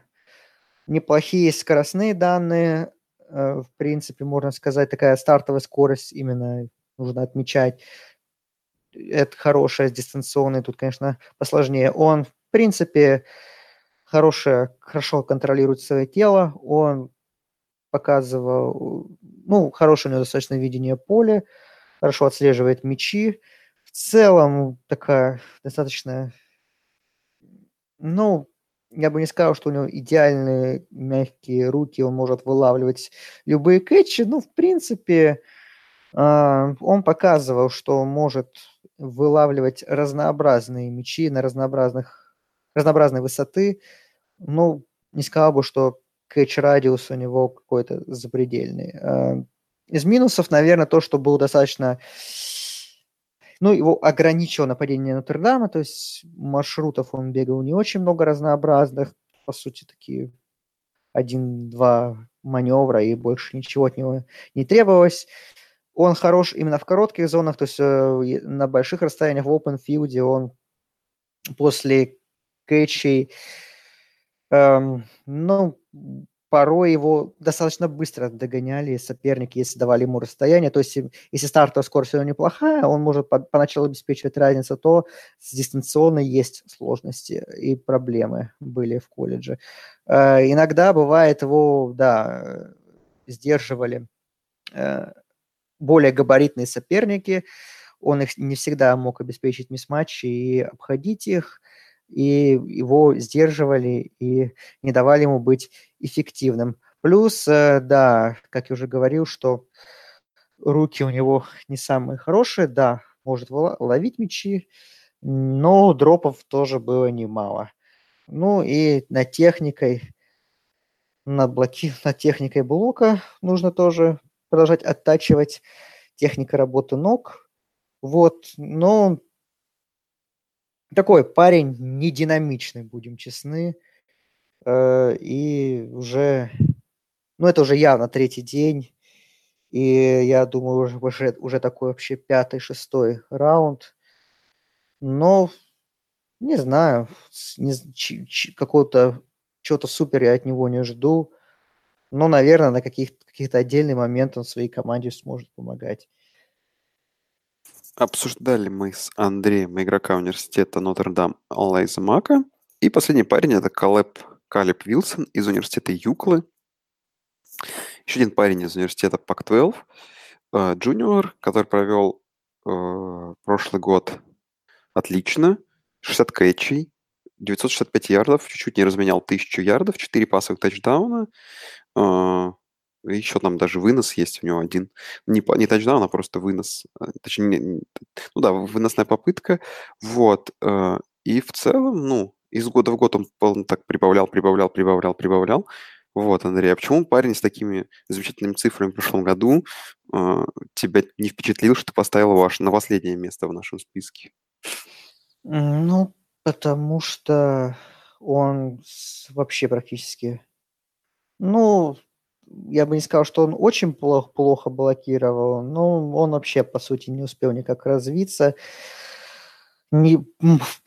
неплохие скоростные данные. В принципе, можно сказать, такая стартовая скорость именно нужно отмечать. Это хорошая, дистанционная. Тут, конечно, посложнее. Он, в принципе, хорошо контролирует свое тело. Он показывал... хорошее у него достаточно видение поля. Хорошо отслеживает мячи. В целом, такая достаточно... я бы не сказал, что у него идеальные мягкие руки, он может вылавливать любые кетчи. В принципе, он показывал, что может вылавливать разнообразные мячи на разнообразной высоты. Не сказал бы, что кетч-радиус у него какой-то запредельный. Из минусов, наверное, то, что было достаточно... его ограничило нападение Нотр-Дама, то есть маршрутов он бегал не очень много разнообразных, по сути, такие 1-2 маневра, и больше ничего от него не требовалось. Он хорош именно в коротких зонах, то есть на больших расстояниях в опенфилде он после кэтчей, порой его достаточно быстро догоняли соперники, если давали ему расстояние. То есть, если стартовая скорость у него неплохая, он может поначалу обеспечивать разницу, то с дистанционной есть сложности и проблемы были в колледже. Иногда бывает его, сдерживали более габаритные соперники, он их не всегда мог обеспечить мисс-матчи и обходить их. И его сдерживали и не давали ему быть эффективным. Плюс, как я уже говорил, что руки у него не самые хорошие, может ловить мячи, но дропов тоже было немало. И над техникой блока нужно тоже продолжать оттачивать технику работы ног. Такой парень не динамичный, будем честны. И уже... это уже явно третий день. И я думаю, уже такой вообще 5-6 раунд. Не знаю. Чего-то супер я от него не жду. Наверное, на каких-то отдельных моментах он своей команде сможет помогать. Обсуждали мы с Андреем игрока университета Нотр-Дам Алиса Мака. И последний парень – это Калеб Вилсон из университета Юклы. Еще один парень из университета Pac-12, джуниор, который провел прошлый год отлично. 60 кэтчей, 965 ярдов, чуть-чуть не разменял 1000 ярдов, 4 пасовых тачдауна. Еще там даже вынос есть у него один. Не тачдаун, а просто вынос. Точнее, выносная попытка. И в целом, из года в год он так прибавлял. Андрей, а почему парень с такими замечательными цифрами в прошлом году тебя не впечатлил, что ты поставил на последнее место в нашем списке? Потому что он вообще практически... я бы не сказал, что он очень плохо блокировал, но он вообще, по сути, не успел никак развиться.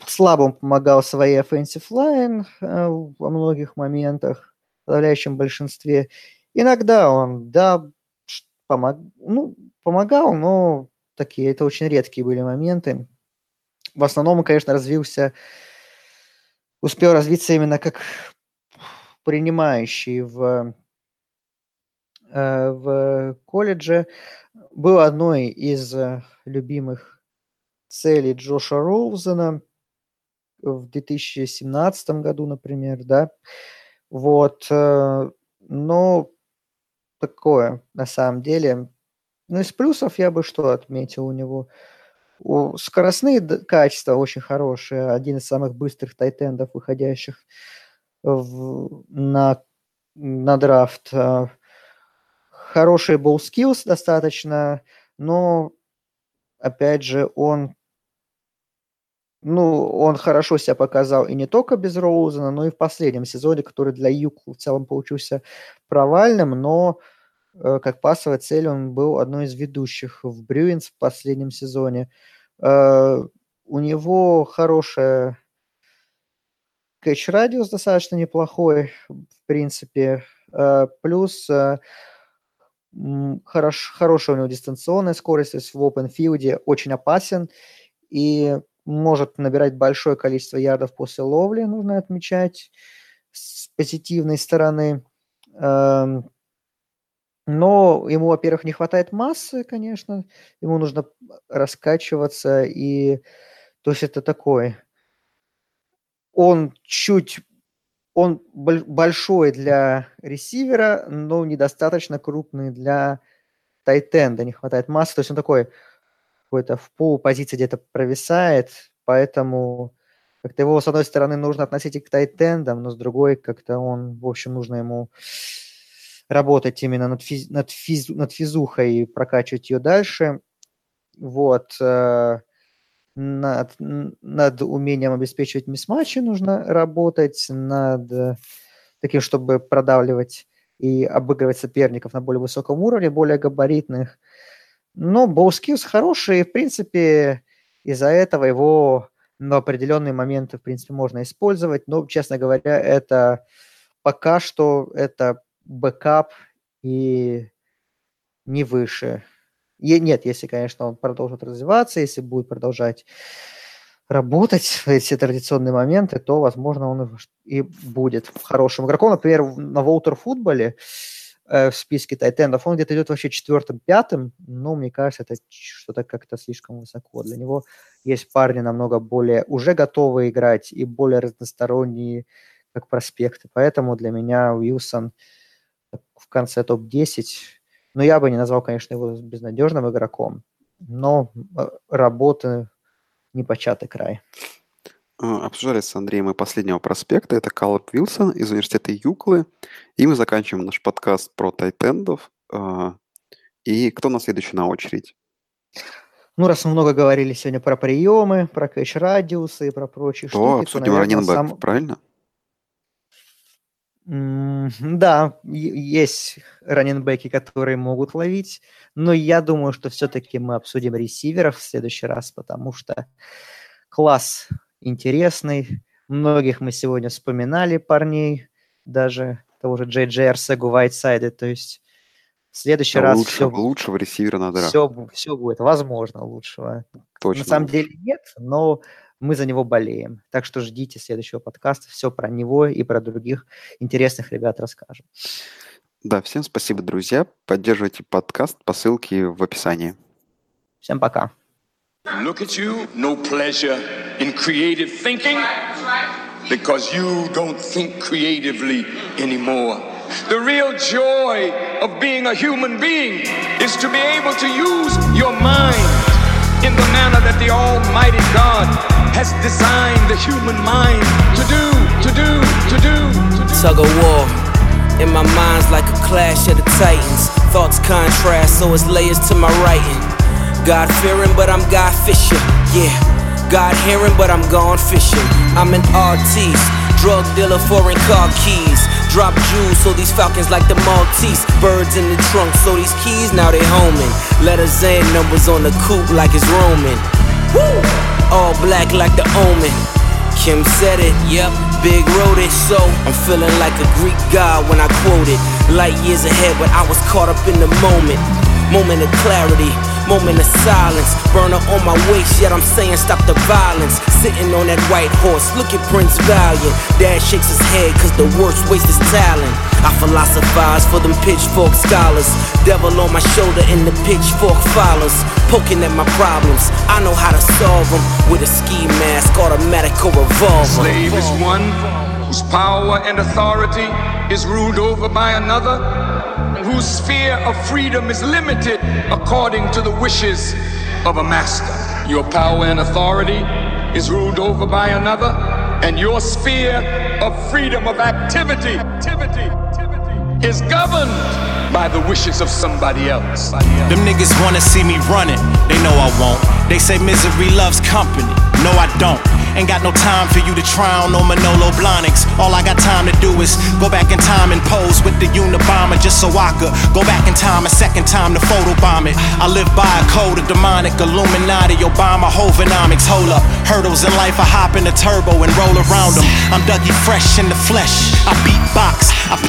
Слабо он помогал своей offensive line во многих моментах, в подавляющем большинстве. Иногда он, помогал, но такие это очень редкие были моменты. В основном он, конечно, успел развиться именно как принимающий в колледже. Был одной из любимых целей Джоша Роузена в 2017 году, например, да. Вот, ну, такое, на самом деле. Ну, из плюсов я бы что отметил у него? Скоростные качества очень хорошие. Один из самых быстрых тайтендов, выходящих на драфт. Хороший ball skills достаточно, но, опять же, он хорошо себя показал и не только без Роузена, но и в последнем сезоне, который для Юкла в целом получился провальным, но как пассовая цель он был одной из ведущих в Брюинс в последнем сезоне. У него хороший кэч-радиус, достаточно неплохой, в принципе. Плюс хорошая у него дистанционная скорость, то есть в опенфилде очень опасен и может набирать большое количество ярдов после ловли, нужно отмечать с позитивной стороны. Но ему, во-первых, не хватает массы, конечно, ему нужно раскачиваться, и то есть это такое. Он большой для ресивера, но недостаточно крупный для тайтенда, не хватает массы, то есть он такой какой-то в полупозиции где-то провисает, поэтому как-то его, с одной стороны, нужно относить и к тайтендам, но с другой как-то он, в общем, нужно ему работать именно над физухой и прокачивать ее дальше, вот, над умением обеспечивать мисс-матчи нужно работать, над таким, чтобы продавливать и обыгрывать соперников на более высоком уровне, более габаритных. Но боускивс хороший, и, в принципе, из-за этого его на определенные моменты, в принципе, можно использовать, но, честно говоря, это пока что это бэкап и не выше. Нет, если, конечно, он продолжит развиваться, если будет продолжать работать эти традиционные моменты, то, возможно, он и будет хорошим игроком. Например, на Волтер-футболе в списке тайтендов он где-то идет вообще 4-5, но, мне кажется, это что-то как-то слишком высоко. Для него есть парни намного более уже готовые играть и более разносторонние как проспекты. Поэтому для меня Уилсон в конце топ-10. Но я бы не назвал, конечно, его безнадежным игроком, но работы непочатый край. Обсуждали с Андреем и последнего проспекта. Это Калеб Вилсон из университета Юклы. И мы заканчиваем наш подкаст про тайтендов. И кто на следующий на очередь? Ну, раз мы много говорили сегодня про приемы, про кэч-радиусы и про прочие штуки. Обсудим раннинг бэк, правильно? Да, есть раннинбеки, которые могут ловить, но я думаю, что все-таки мы обсудим ресиверов в следующий раз, потому что класс интересный. Многих мы сегодня вспоминали парней, даже того же Джей Джей Арсегу Вайтсайда, то есть в следующий раз лучшего ресивера на драфт. Все будет, возможно, лучшего. Точно. На самом деле нет, но мы за него болеем. Так что ждите следующего подкаста. Все про него и про других интересных ребят расскажем. Да, всем спасибо, друзья. Поддерживайте подкаст по ссылке в описании. Всем пока. Look at you, no pleasure in creative thinking, because you don't think creatively anymore. The real joy of being a human being is to be able to use your mind in the manner that the Almighty God has designed the human mind to do. Tug of war, in my mind's like a clash of the titans. Thoughts contrast, so it's layers to my writing. God fearing, but I'm God fishing, yeah. God hearing, but I'm gone fishing. I'm an artiste, drug dealer, foreign car keys. Drop jewels, so these falcons like the Maltese. Birds in the trunk, so these keys, now they homing. Letters and numbers on the coupe like it's Roman. Woo! All black like the Omen. Kim said it, yep, Big wrote it. So I'm feeling like a Greek god when I quote it. Light years ahead, but I was caught up in the moment. Moment of clarity, Moment of silence, burner on my waist, yet I'm saying stop the violence. Sitting on that white horse, look at Prince Valiant. Dad shakes his head cause the worst waste is talent. I philosophize for them pitchfork scholars. Devil on my shoulder and the pitchfork follows. Poking at my problems, I know how to solve them. With a ski mask, automatic or revolver. Slave is one whose power and authority is ruled over by another, and whose sphere of freedom is limited according to the wishes of a master. Your power and authority is ruled over by another, and your sphere of freedom of activity is governed by the wishes of somebody else. Them niggas wanna see me running, they know I won't. They say misery loves company, no I don't. Ain't got no time for you to try on no Manolo Blahniks. All I got time to do is go back in time and pose with the Unabomber just so I could go back in time a second time to photobomb it. I live by a code of demonic Illuminati, Obama, Hovenomics. Hold up, hurdles in life I hop in the turbo and roll around them. I'm Dougie Fresh in the flesh, I beatbox. I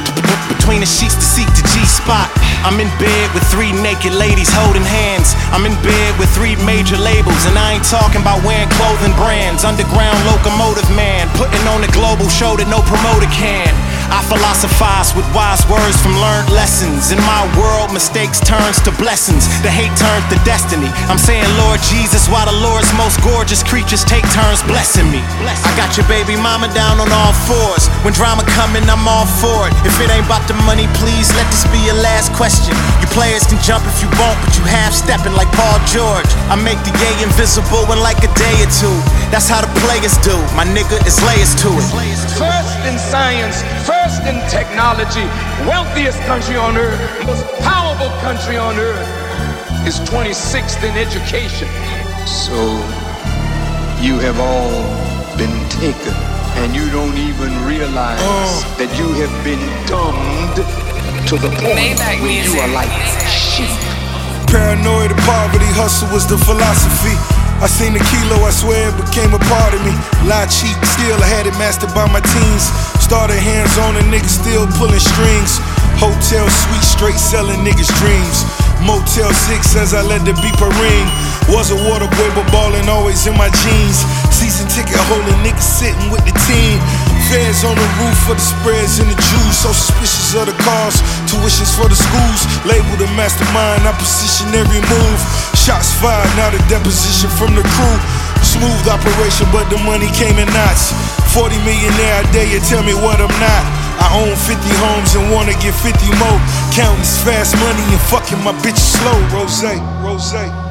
between the sheets to seek the G-spot. I'm in bed with three naked ladies holding hands. I'm in bed with three major labels, and I ain't talking about wearing clothing brands. Underground locomotive man, putting on a global show that no promoter can. I philosophize with wise words from learned lessons. In my world, mistakes turns to blessings. The hate turns to destiny. I'm saying, Lord Jesus, why the Lord's most gorgeous creatures take turns blessing me. I got your baby mama down on all fours. When drama coming, I'm all for it. If it ain't about the money, please let this be your last question. You players can jump if you want, but you half-stepping like Paul George. I make the gay invisible in like a day or two. That's how the players do, my nigga, it's layers to it. First in science, first in technology, wealthiest country on earth, most powerful country on earth is 26th in education. So, you have all been taken, and you don't even realize that you have been dumbed to the point where you are like sheep. Paranoid of poverty, hustle was the philosophy. I seen the kilo, I swear it became a part of me. Lie, cheat, steal, I had it mastered by my teens. Started hands on and niggas still pulling strings. Hotel suite, straight selling niggas' dreams. Motel 6 as I let the beeper ring. Was a water boy, but ballin' always in my jeans. Season ticket holding niggas sitting with the team. Feds on the roof for the spreads and the Jews. So suspicious of the cars, tuitions for the schools. Label the mastermind, I position every move. Shots fired, now the deposition from the crew. Smooth operation, but the money came in knots. 40 millionaire a day, you tell me what I'm not. I own 50 homes and wanna get 50 more. Counting fast money and fucking my bitches slow. Rosé, rosé.